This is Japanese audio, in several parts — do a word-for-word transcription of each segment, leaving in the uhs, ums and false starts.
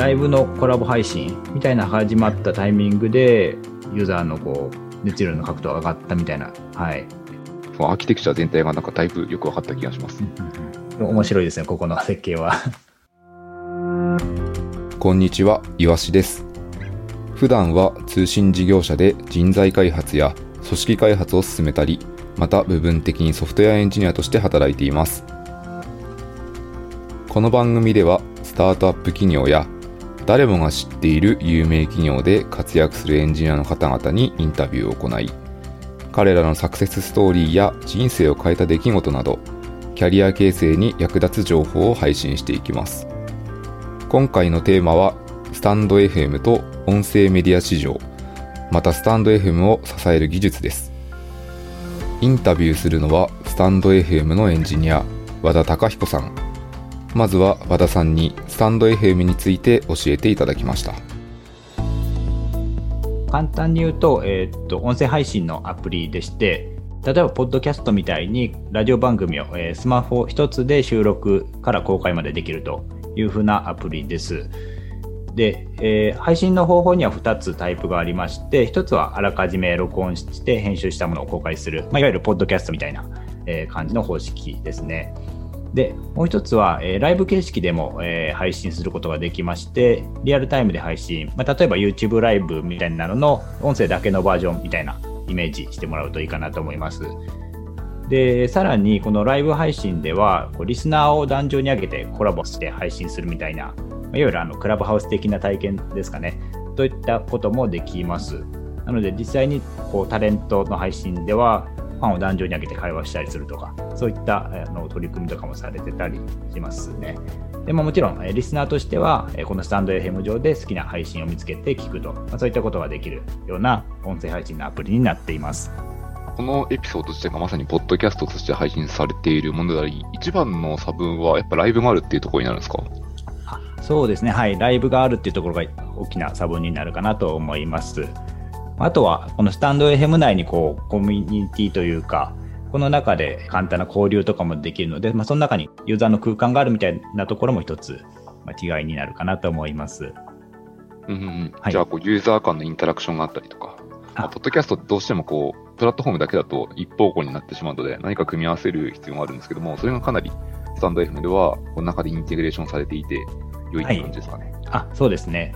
ライブのコラボ配信みたいな始まったタイミングでユーザーのこう熱量の角度が上がったみたいな、はい、アーキテクチャ全体がなんかだいぶよく分かった気がします、うんうん、面白いですねここの設計はこんにちは、いわしです。普段は通信事業者で人材開発や組織開発を進めたり、また部分的にソフトウェアエンジニアとして働いています。この番組ではスタートアップ企業や誰もが知っている有名企業で活躍するエンジニアの方々にインタビューを行い、彼らのサクセスストーリーや人生を変えた出来事などキャリア形成に役立つ情報を配信していきます。今回のテーマはスタンド エフエム と音声メディア市場、またスタンド エフエム を支える技術です。インタビューするのはスタンド エフエム のエンジニア和田貴彦さん。まずは和田さんにスタンド エフエム について教えていただきました。簡単に言うと、えー、っと音声配信のアプリでして、例えばポッドキャストみたいにラジオ番組を、えー、スマホ一つで収録から公開までできるというふうなアプリです。で、えー、配信の方法にはふたつタイプがありまして、ひとつはあらかじめ録音して編集したものを公開する、まあ、いわゆるポッドキャストみたいな、えー、感じの方式ですね。でもうひとつは、えー、ライブ形式でも、えー、配信することができまして、リアルタイムで配信、まあ、例えば YouTube ライブみたいなのの音声だけのバージョンみたいなイメージしてもらうといいかなと思います。でさらにこのライブ配信ではリスナーを壇上に上げてコラボして配信するみたいな、いわゆるあのクラブハウス的な体験ですかね、といったこともできます。なので実際にこうタレントの配信ではファンを壇上に上げて会話したりするとか、そういったあの取り組みとかもされてたりしますね。でももちろんリスナーとしてはこのスタンド エフエム 上で好きな配信を見つけて聞くと、そういったことができるような音声配信のアプリになっています。このエピソード自体がまさにポッドキャストとして配信されているものであり、一番の差分はやっぱライブがあるっていうところになるんですか？そうですね、はい、ライブがあるっていうところが大きな差分になるかなと思います。あとはこのスタンド エフエム 内にこうコミュニティというか、この中で簡単な交流とかもできるので、まあ、その中にユーザーの空間があるみたいなところも一つ違いになるかなと思います。うんうん、はい、じゃあこうユーザー間のインタラクションがあったりとか、まあ、ポッドキャストってどうしてもこうプラットフォームだけだと一方向になってしまうので、何か組み合わせる必要があるんですけども、それがかなりスタンド エフエム ではこの中でインテグレーションされていて良いって感じですかね。はい、あ、そうですね。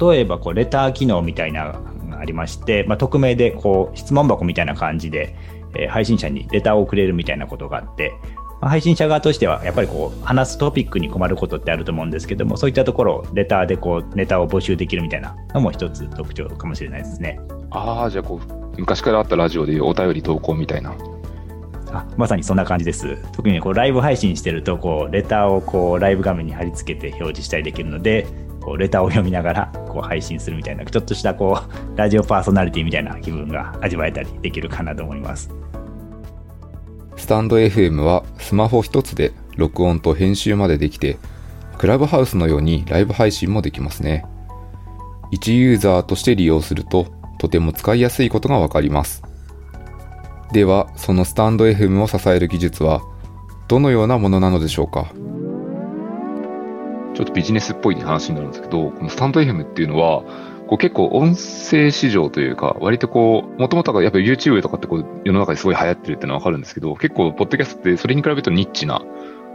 例えばこうレター機能みたいなのがありまして、まあ、匿名でこう質問箱みたいな感じで、えー、配信者にレターをくれるみたいなことがあって、まあ、配信者側としてはやっぱりこう話すトピックに困ることってあると思うんですけども、そういったところをレターでこうネタを募集できるみたいなのも一つ特徴かもしれないですね。あ、じゃあこう昔からあったラジオでいうお便り投稿みたいな。あ、まさにそんな感じです。特にこうライブ配信してるとこうレターをこうライブ画面に貼り付けて表示したりできるので、こうレターを読みながらこう配信するみたいな、ちょっとしたこうラジオパーソナリティみたいな気分が味わえたりできるかなと思います。スタンド エフエム はスマホ一つで録音と編集までできて、クラブハウスのようにライブ配信もできますね。一ユーザーとして利用するととても使いやすいことがわかります。ではそのスタンド エフエム を支える技術はどのようなものなのでしょうか。ちょっとビジネスっぽい話になるんですけど、このスタンド エフエム っていうのはこう結構音声市場というか、割とこうもともとはやっぱ YouTube とかってこう世の中ですごい流行ってるっていうのはわかるんですけど、結構ポッドキャストってそれに比べるとニッチな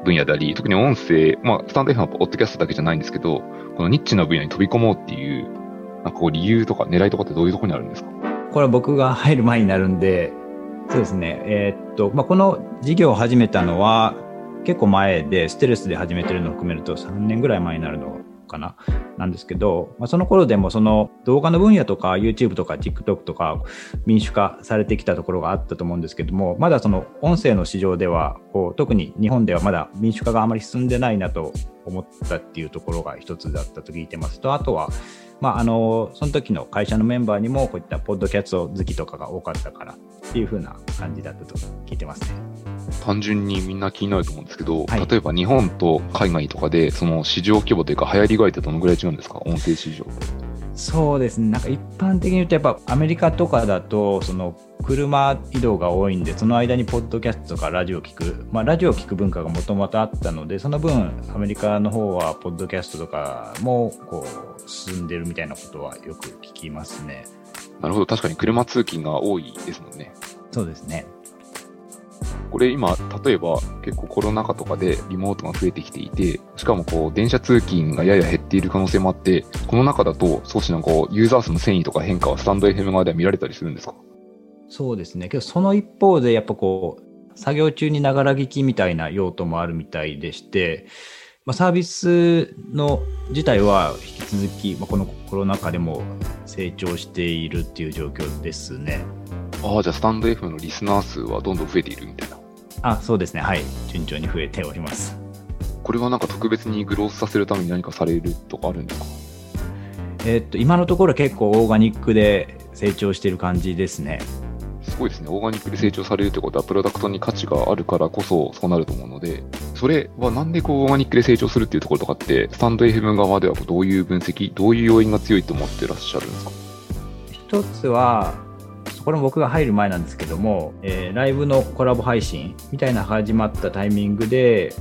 分野であり、特に音声、まあスタンド エフエム はポッドキャストだけじゃないんですけど、このニッチな分野に飛び込もうっていうなんかこう理由とか狙いとかってどういうところにあるんですか？これは僕が入る前になるんで、そうですね、えーっとまあ、この事業を始めたのは結構前で、ステルスで始めてるのを含めるとさんねんぐらい前になるのかななんですけど、まあ、その頃でもその動画の分野とか YouTube とか TikTok とか民主化されてきたところがあったと思うんですけども、まだその音声の市場ではこう特に日本ではまだ民主化があまり進んでないなと思ったっていうところが一つだったと聞いてます。とあとはまあ、あのその時の会社のメンバーにもこういったポッドキャスト好きとかが多かったからっていう風な感じだったと聞いてますね。単純にみんな気になると思うんですけど、はい、例えば日本と海外とかでその市場規模というか流行り具合ってどのぐらい違うんですか？音声市場。そうですね、なんか一般的に言うとやっぱアメリカとかだとその車移動が多いんで、その間にポッドキャストとかラジオを聞く、まあ、ラジオを聞く文化がもともとあったので、その分アメリカの方はポッドキャストとかもこう進んでるみたいなことはよく聞きますね。なるほど、確かに車通勤が多いですもんね。そうですね。これ今例えば結構コロナ禍とかでリモートが増えてきていて、しかもこう電車通勤がやや減っている可能性もあって、この中だと少しなんかユーザー数の遷移とか変化はスタンド エフエム 側では見られたりするんですか？そうですね、けどその一方でやっぱこう作業中にながら聞きみたいな用途もあるみたいでして、まあ、サービスの自体は引き続き、まあ、このコロナ禍でも成長しているっていう状況ですね。ああ、じゃあスタンド エフエム のリスナー数はどんどん増えているみたいな。あ、そうですね、はい、順調に増えております。これはなんか特別にグロースさせるために何かされるとかあるんですか？えー、っと今のところ結構オーガニックで成長している感じですね。すごいですね。オーガニックで成長されるってことはプロダクトに価値があるからこそそうなると思うので、それはなんでこうオーガニックで成長するっていうところとかって、スタンド エフエム 側ではどういう分析、どういう要因が強いと思ってらっしゃるんですか？一つはこれも僕が入る前なんですけども、えー、ライブのコラボ配信みたいな始まったタイミングで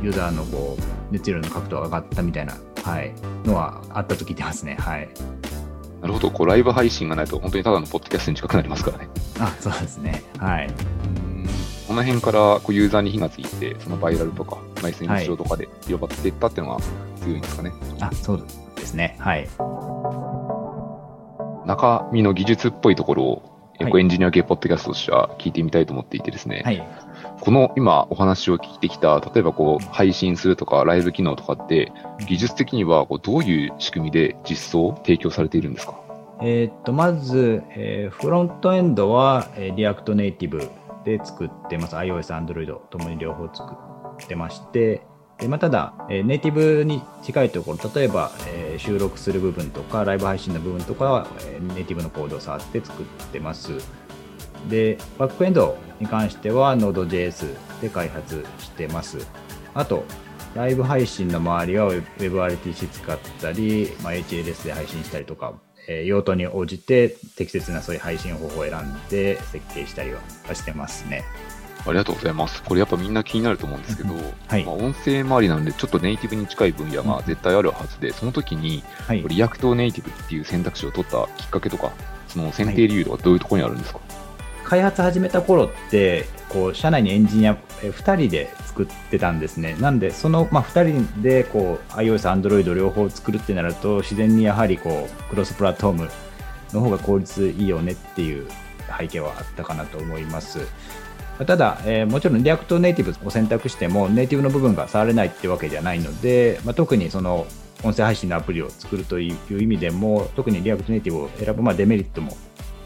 ユーザーのこう熱量の角度が上がったみたいな、はい、のはあったと聞いてますね。はい、なるほど。こうライブ配信がないと本当にただのポッドキャストに近くなりますからね。あ、そうですね、はい。この辺からこうユーザーに火がついて、そのバイラルとか エスエヌエス 上とかで広がっていったっていうのが強いんですかね。はい、あ、そうですね、はい。中身の技術っぽいところを、はい、エンジニア系ポッドキャストとしては聞いてみたいと思っていてですね、はい、この今お話を聞いてきた、例えばこう配信するとかライブ機能とかって技術的にはこうどういう仕組みで実装提供されているんですか？えー、っとまず、えー、フロントエンドは React Native で作ってます。 iOS、Android ともに両方作ってまして、で、まあ、ただ、えー、ネイティブに近いところ、例えば、えー、収録する部分とかライブ配信の部分とかは、えー、ネイティブのコードを触って作ってます。で、バックエンドに関しては Node.js で開発してます。あとライブ配信の周りは WebRTC 使ったり、まあ、エイチエルエス で配信したりとか、えー、用途に応じて適切なそういう配信方法を選んで設計したりはしてますね。ありがとうございます。これやっぱみんな気になると思うんですけど、はい、まあ、音声周りなのでちょっとネイティブに近い分野が絶対あるはずで、その時にリアクトネイティブっていう選択肢を取ったきっかけとか、その選定理由とかどういうところにあるんですか？はい、開発始めた頃ってこう社内にエンジニアふたりで作ってたんですね。なんでその、まあ、ふたりでこう iOS、Android 両方作るってなると、自然にやはりこうクロスプラットフォームの方が効率いいよねっていう背景はあったかなと思います。ただ、えー、もちろんリアクトネイティブを選択してもネイティブの部分が触れないってわけじゃないので、まあ、特にその音声配信のアプリを作るという意味でも、特にリアクトネイティブを選ぶ、まあ、デメリットも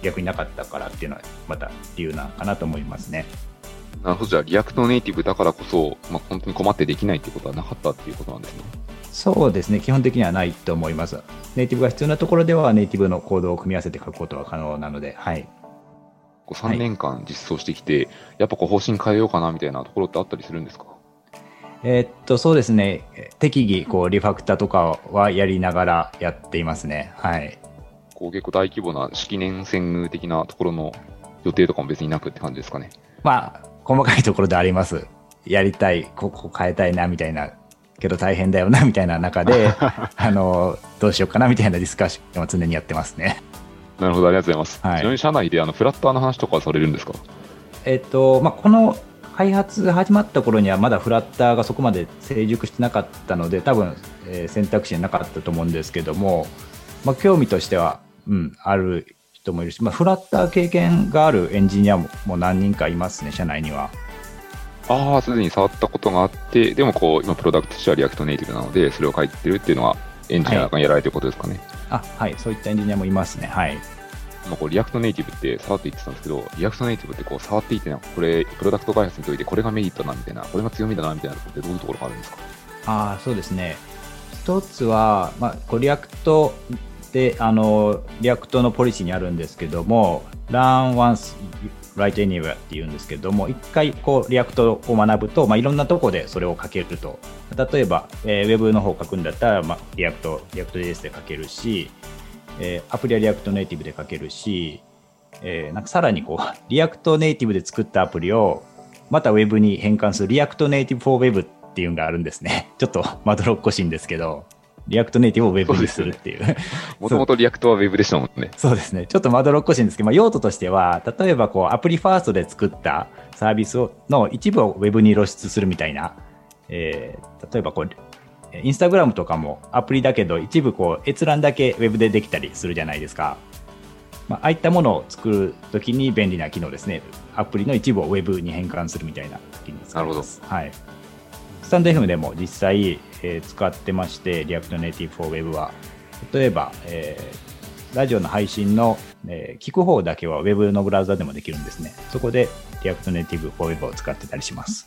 逆になかったからっていうのはまた理由なのかなと思いますね。なるほど。じゃあリアクトネイティブだからこそ、まあ、本当に困ってできないっていうことはなかったっていうことなんですね。そうですね、基本的にはないと思います。ネイティブが必要なところではネイティブのコードを組み合わせて書くことは可能なので、はい。さんねんかん実装してきて、はい、やっぱこう方針変えようかなみたいなところってあったりするんですか？えー、っとそうですね、適宜こうリファクターとかはやりながらやっていますね。はい、こう結構大規模な式年遷入的なところの予定とかも別になくって感じですかね。まあ細かいところであります。やりたい、ここ変えたいなみたいな、けど大変だよなみたいな中であのどうしようかなみたいなディスカッションを常にやってますね。なるほど、ありがとうございます。はい、ちなみに社内であのフラッターの話とかはされるんですか？えっとまあ、この開発始まった頃にはまだフラッターがそこまで成熟してなかったので、多分、えー、選択肢になかったと思うんですけども、まあ、興味としては、うん、ある人もいるし、まあ、フラッター経験があるエンジニア も, もう何人かいますね、社内には。ああ、すでに触ったことがあって、でもこう今プロダクトとしてはリアクトネイティブなのでそれを書いてるっていうのはエンジニアがやられてることですかね。はい、あ、はい、そういったエンジニアもいますね。はい。まあ、こうリアクトネイティブって触っていってたんですけど、リアクトネイティブってこう触っていって、これプロダクト開発においてこれがメリットだみたいな、これが強みだなみたいなところってどういうところがあるんですか？ああ、そうですね。一つは、まあ、こうリアクトであのリアクトのポリシーにあるんですけども、Learn once, write anywhere っていうんですけども、一回こうリアクトを学ぶと、まあ、いろんなとこでそれを書けると。例えば、えー、ウェブの方を書くんだったら、まあ、リアクト、リアクト ジェイエス で書けるし、えー、アプリは React Native で書けるし、えー、なんかさらにこう React Native で作ったアプリをまた Web に変換する React Native for Web っていうのがあるんですね。ちょっとまどろっこしいんですけど、React Native を Web にするっていう。もともと React は Web でしたもんね。そうですね。ちょっとまどろっこしいんですけど、まあ、用途としては例えばこうアプリファーストで作ったサービスをの一部を Web に露出するみたいな、えー、例えばこうインスタグラムとかもアプリだけど一部こう閲覧だけ Web でできたりするじゃないですか、まあ、ああいったものを作るときに便利な機能ですね。アプリの一部を Web に変換するみたいな機能です。なるほど、はい、スタンド エフエム でも実際、えー、使ってまして、 React Native for Web は例えば、えー、ラジオの配信の、えー、聞く方だけは Web のブラウザでもできるんですね。そこで React Native for Web を使ってたりします。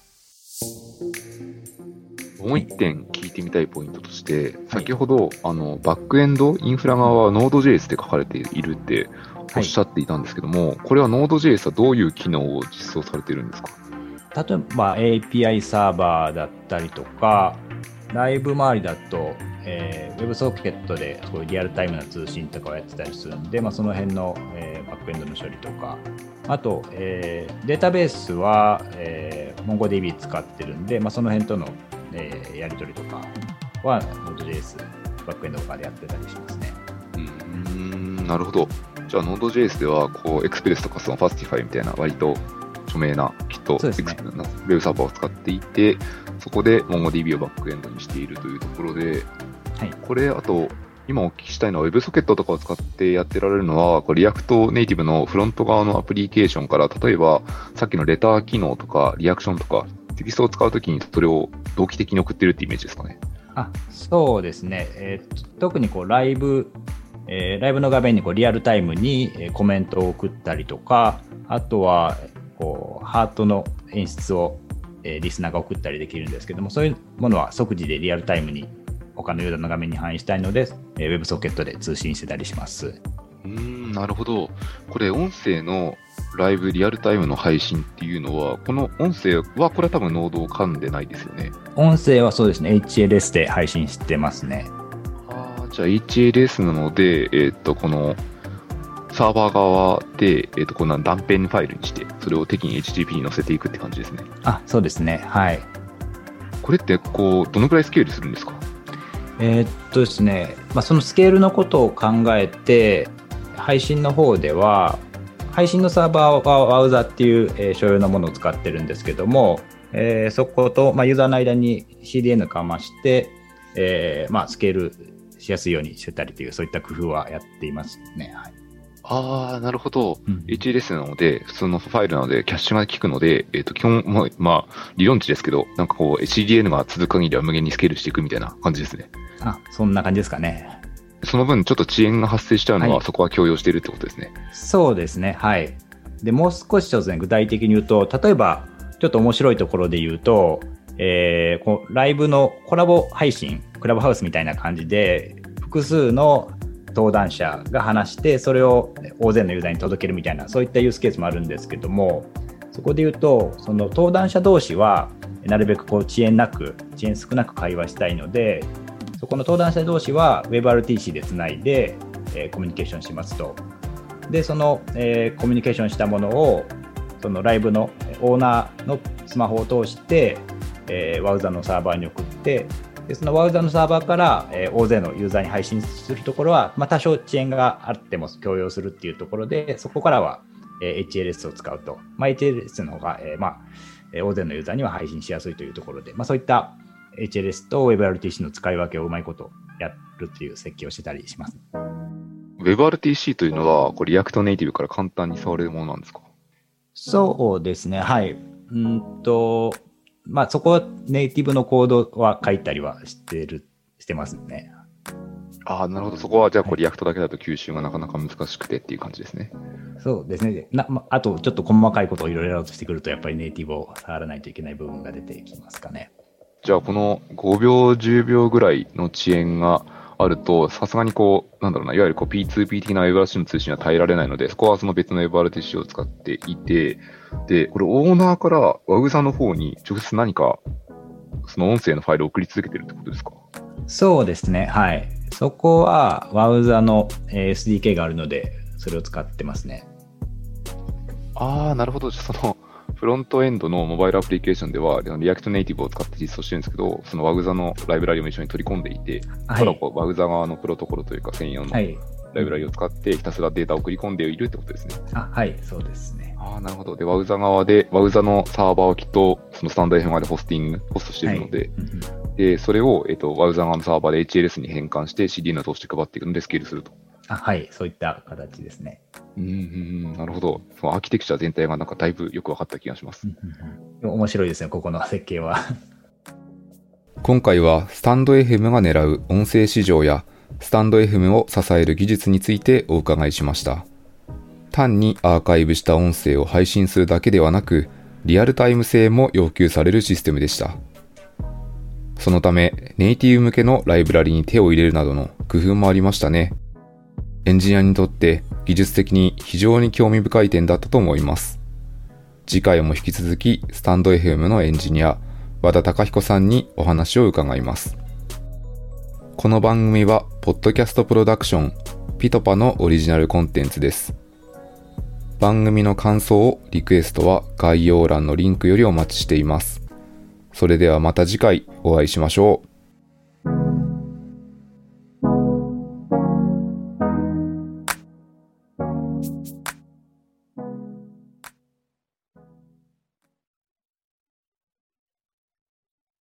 もう一点聞いてみたいポイントとして、はい、先ほどあのバックエンドインフラ側は Node.js で書かれているっておっしゃっていたんですけども、はい、これは Node.js はどういう機能を実装されているんですか？例えば エーピーアイ サーバーだったりとか、ライブ周りだと、えー、WebSocket でそういうリアルタイムな通信とかをやってたりするんで、まあ、その辺の、えー、バックエンドの処理とか、あと、えー、データベースは、えー、MongoDB 使ってるんで、まあ、その辺とのえー、やり取りとかは Node.js バックエンドとかでやってたりしますね。うーん、なるほど。じゃあ Node.js ではこう Express とかその Fastify みたいな割と著名なきっと Express の Web サーバーを使っていて、 そこで MongoDB をバックエンドにしているというところで、はい、これあと今お聞きしたいのは WebSocket とかを使ってやってられるのは、React Native のフロント側のアプリケーションから、例えばさっきのレター機能とかリアクションとかテキストを使うときにそれを同期的に送ってるってイメージですかね。あ、そうですね、えー、特にこうライブ、えー、ライブの画面にこうリアルタイムにコメントを送ったりとか、あとはこうハートの演出を、えー、リスナーが送ったりできるんですけども、そういうものは即時でリアルタイムに他のユーザーの画面に反映したいので、えー、WebSocket で通信してたりします。うーん、なるほど。これ音声のライブリアルタイムの配信っていうのは、この音声はこれは多分ノードを噛んでないですよね。音声はそうですね、 エイチエルエス で配信してますね。あ、じゃあ エイチエルエス なので、えー、っとこのサーバー側で、えー、っとこんな断片ファイルにしてそれを適に エイチティーティーピー に載せていくって感じですね。あ、そうですね、はい。これってこうどのくらいスケールするんですか？えー、っとですね、まあ、そのスケールのことを考えて、配信の方では配信のサーバーは Wowza っていう、えー、所有のものを使ってるんですけども、えー、そこと、まあ、ユーザーの間に シーディーエヌ かまして、えーまあ、スケールしやすいようにしてたりという、そういった工夫はやっていますね、はい。ああ、なるほど、うん、エイチエルエス なので普通のファイルなのでキャッシュが効くので、えー、と基本、まあまあ、理論値ですけど、なんかこう シーディーエヌ が続く限りは無限にスケールしていくみたいな感じですね。あ、そんな感じですかね。その分ちょっと遅延が発生しちゃうのは、はい、そこは強要しているってことですね。そうですね、はい。でもう少しちょっと、ね、具体的に言うと、例えばちょっと面白いところで言うと、えー、こうライブのコラボ配信、クラブハウスみたいな感じで複数の登壇者が話して、それを大勢のユーザーに届けるみたいな、そういったユースケースもあるんですけども、そこで言うと、その登壇者同士はなるべくこう遅延なく遅延少なく会話したいので、そこの登壇者同士は WebRTC でつないで、えー、コミュニケーションしますと。でその、えー、コミュニケーションしたものをそのライブのオーナーのスマホを通して、えー、Wowza のサーバーに送って、でその Wowza のサーバーから、えー、大勢のユーザーに配信するところは、まあ、多少遅延があっても強要するっていうところで、そこからは、えー、エイチエルエス を使うと、まあ、エイチエルエス の方が、えーまあ、大勢のユーザーには配信しやすいというところで、まあ、そういったエイチエルエス と WebRTC の使い分けをうまいことやるという設計をしてたりします。 WebRTC というのはこれ React Native から簡単に触れるものなんですか？そうですね、はい。うんと、まあ、そこはネイティブのコードは書いたりはしてるしてますね。ああ、なるほど。そこはじゃあこれ React だけだと吸収がなかなか難しくてっていう感じですね。そうですね。な、まあとちょっと細かいことをいろいろやろうとしてくると、やっぱりネイティブを触らないといけない部分が出てきますかね。じゃあこのごびょうじゅうびょうぐらいの遅延があると、さすがにこうなんだろうな、いわゆるこう ピーツーピー 的な WebRTC の通信は耐えられないので、そこはその別の WebRTC を使っていて、でこれオーナーからWowzaの方に直接何かその音声のファイルを送り続けてるってことですか？そうですね、はい。そこは Wowza の エスディーケー があるので、それを使ってますね。ああ、なるほど。そのフロントエンドのモバイルアプリケーションでは React Native を使って実装してるんですけど、その Wowza のライブラリも一緒に取り込んでいて、はい、Wowza 側のプロトコルというか専用のライブラリを使ってひたすらデータを送り込んでいるってことですね。あ、はい、そうですね。ああ、なるほど。で、Wowza 側で Wowza のサーバーをきっとそのスタンド エフエム 側でホスティング、ホストしているので、はい、うんうん、でそれを、えーと、Wowza 側のサーバーで エイチエルエス に変換して シーディーエヌ を通して配っていくのでスケールすると。あ、はい、そういった形ですね。うんうん、なるほど。そのアーキテクチャ全体がなんかだいぶよく分かった気がします。うんうん、面白いですね、ここの設計は。今回はスタンド エフエム が狙う音声市場やスタンド エフエム を支える技術についてお伺いしました。単にアーカイブした音声を配信するだけではなく、リアルタイム性も要求されるシステムでした。そのため、ネイティブ向けのライブラリに手を入れるなどの工夫もありましたね。エンジニアにとって技術的に非常に興味深い点だったと思います。次回も引き続きスタンド エフエム のエンジニア、和田貴彦さんにお話を伺います。この番組はポッドキャストプロダクション、ピトパのオリジナルコンテンツです。番組の感想をリクエストは概要欄のリンクよりお待ちしています。それではまた次回お会いしましょう。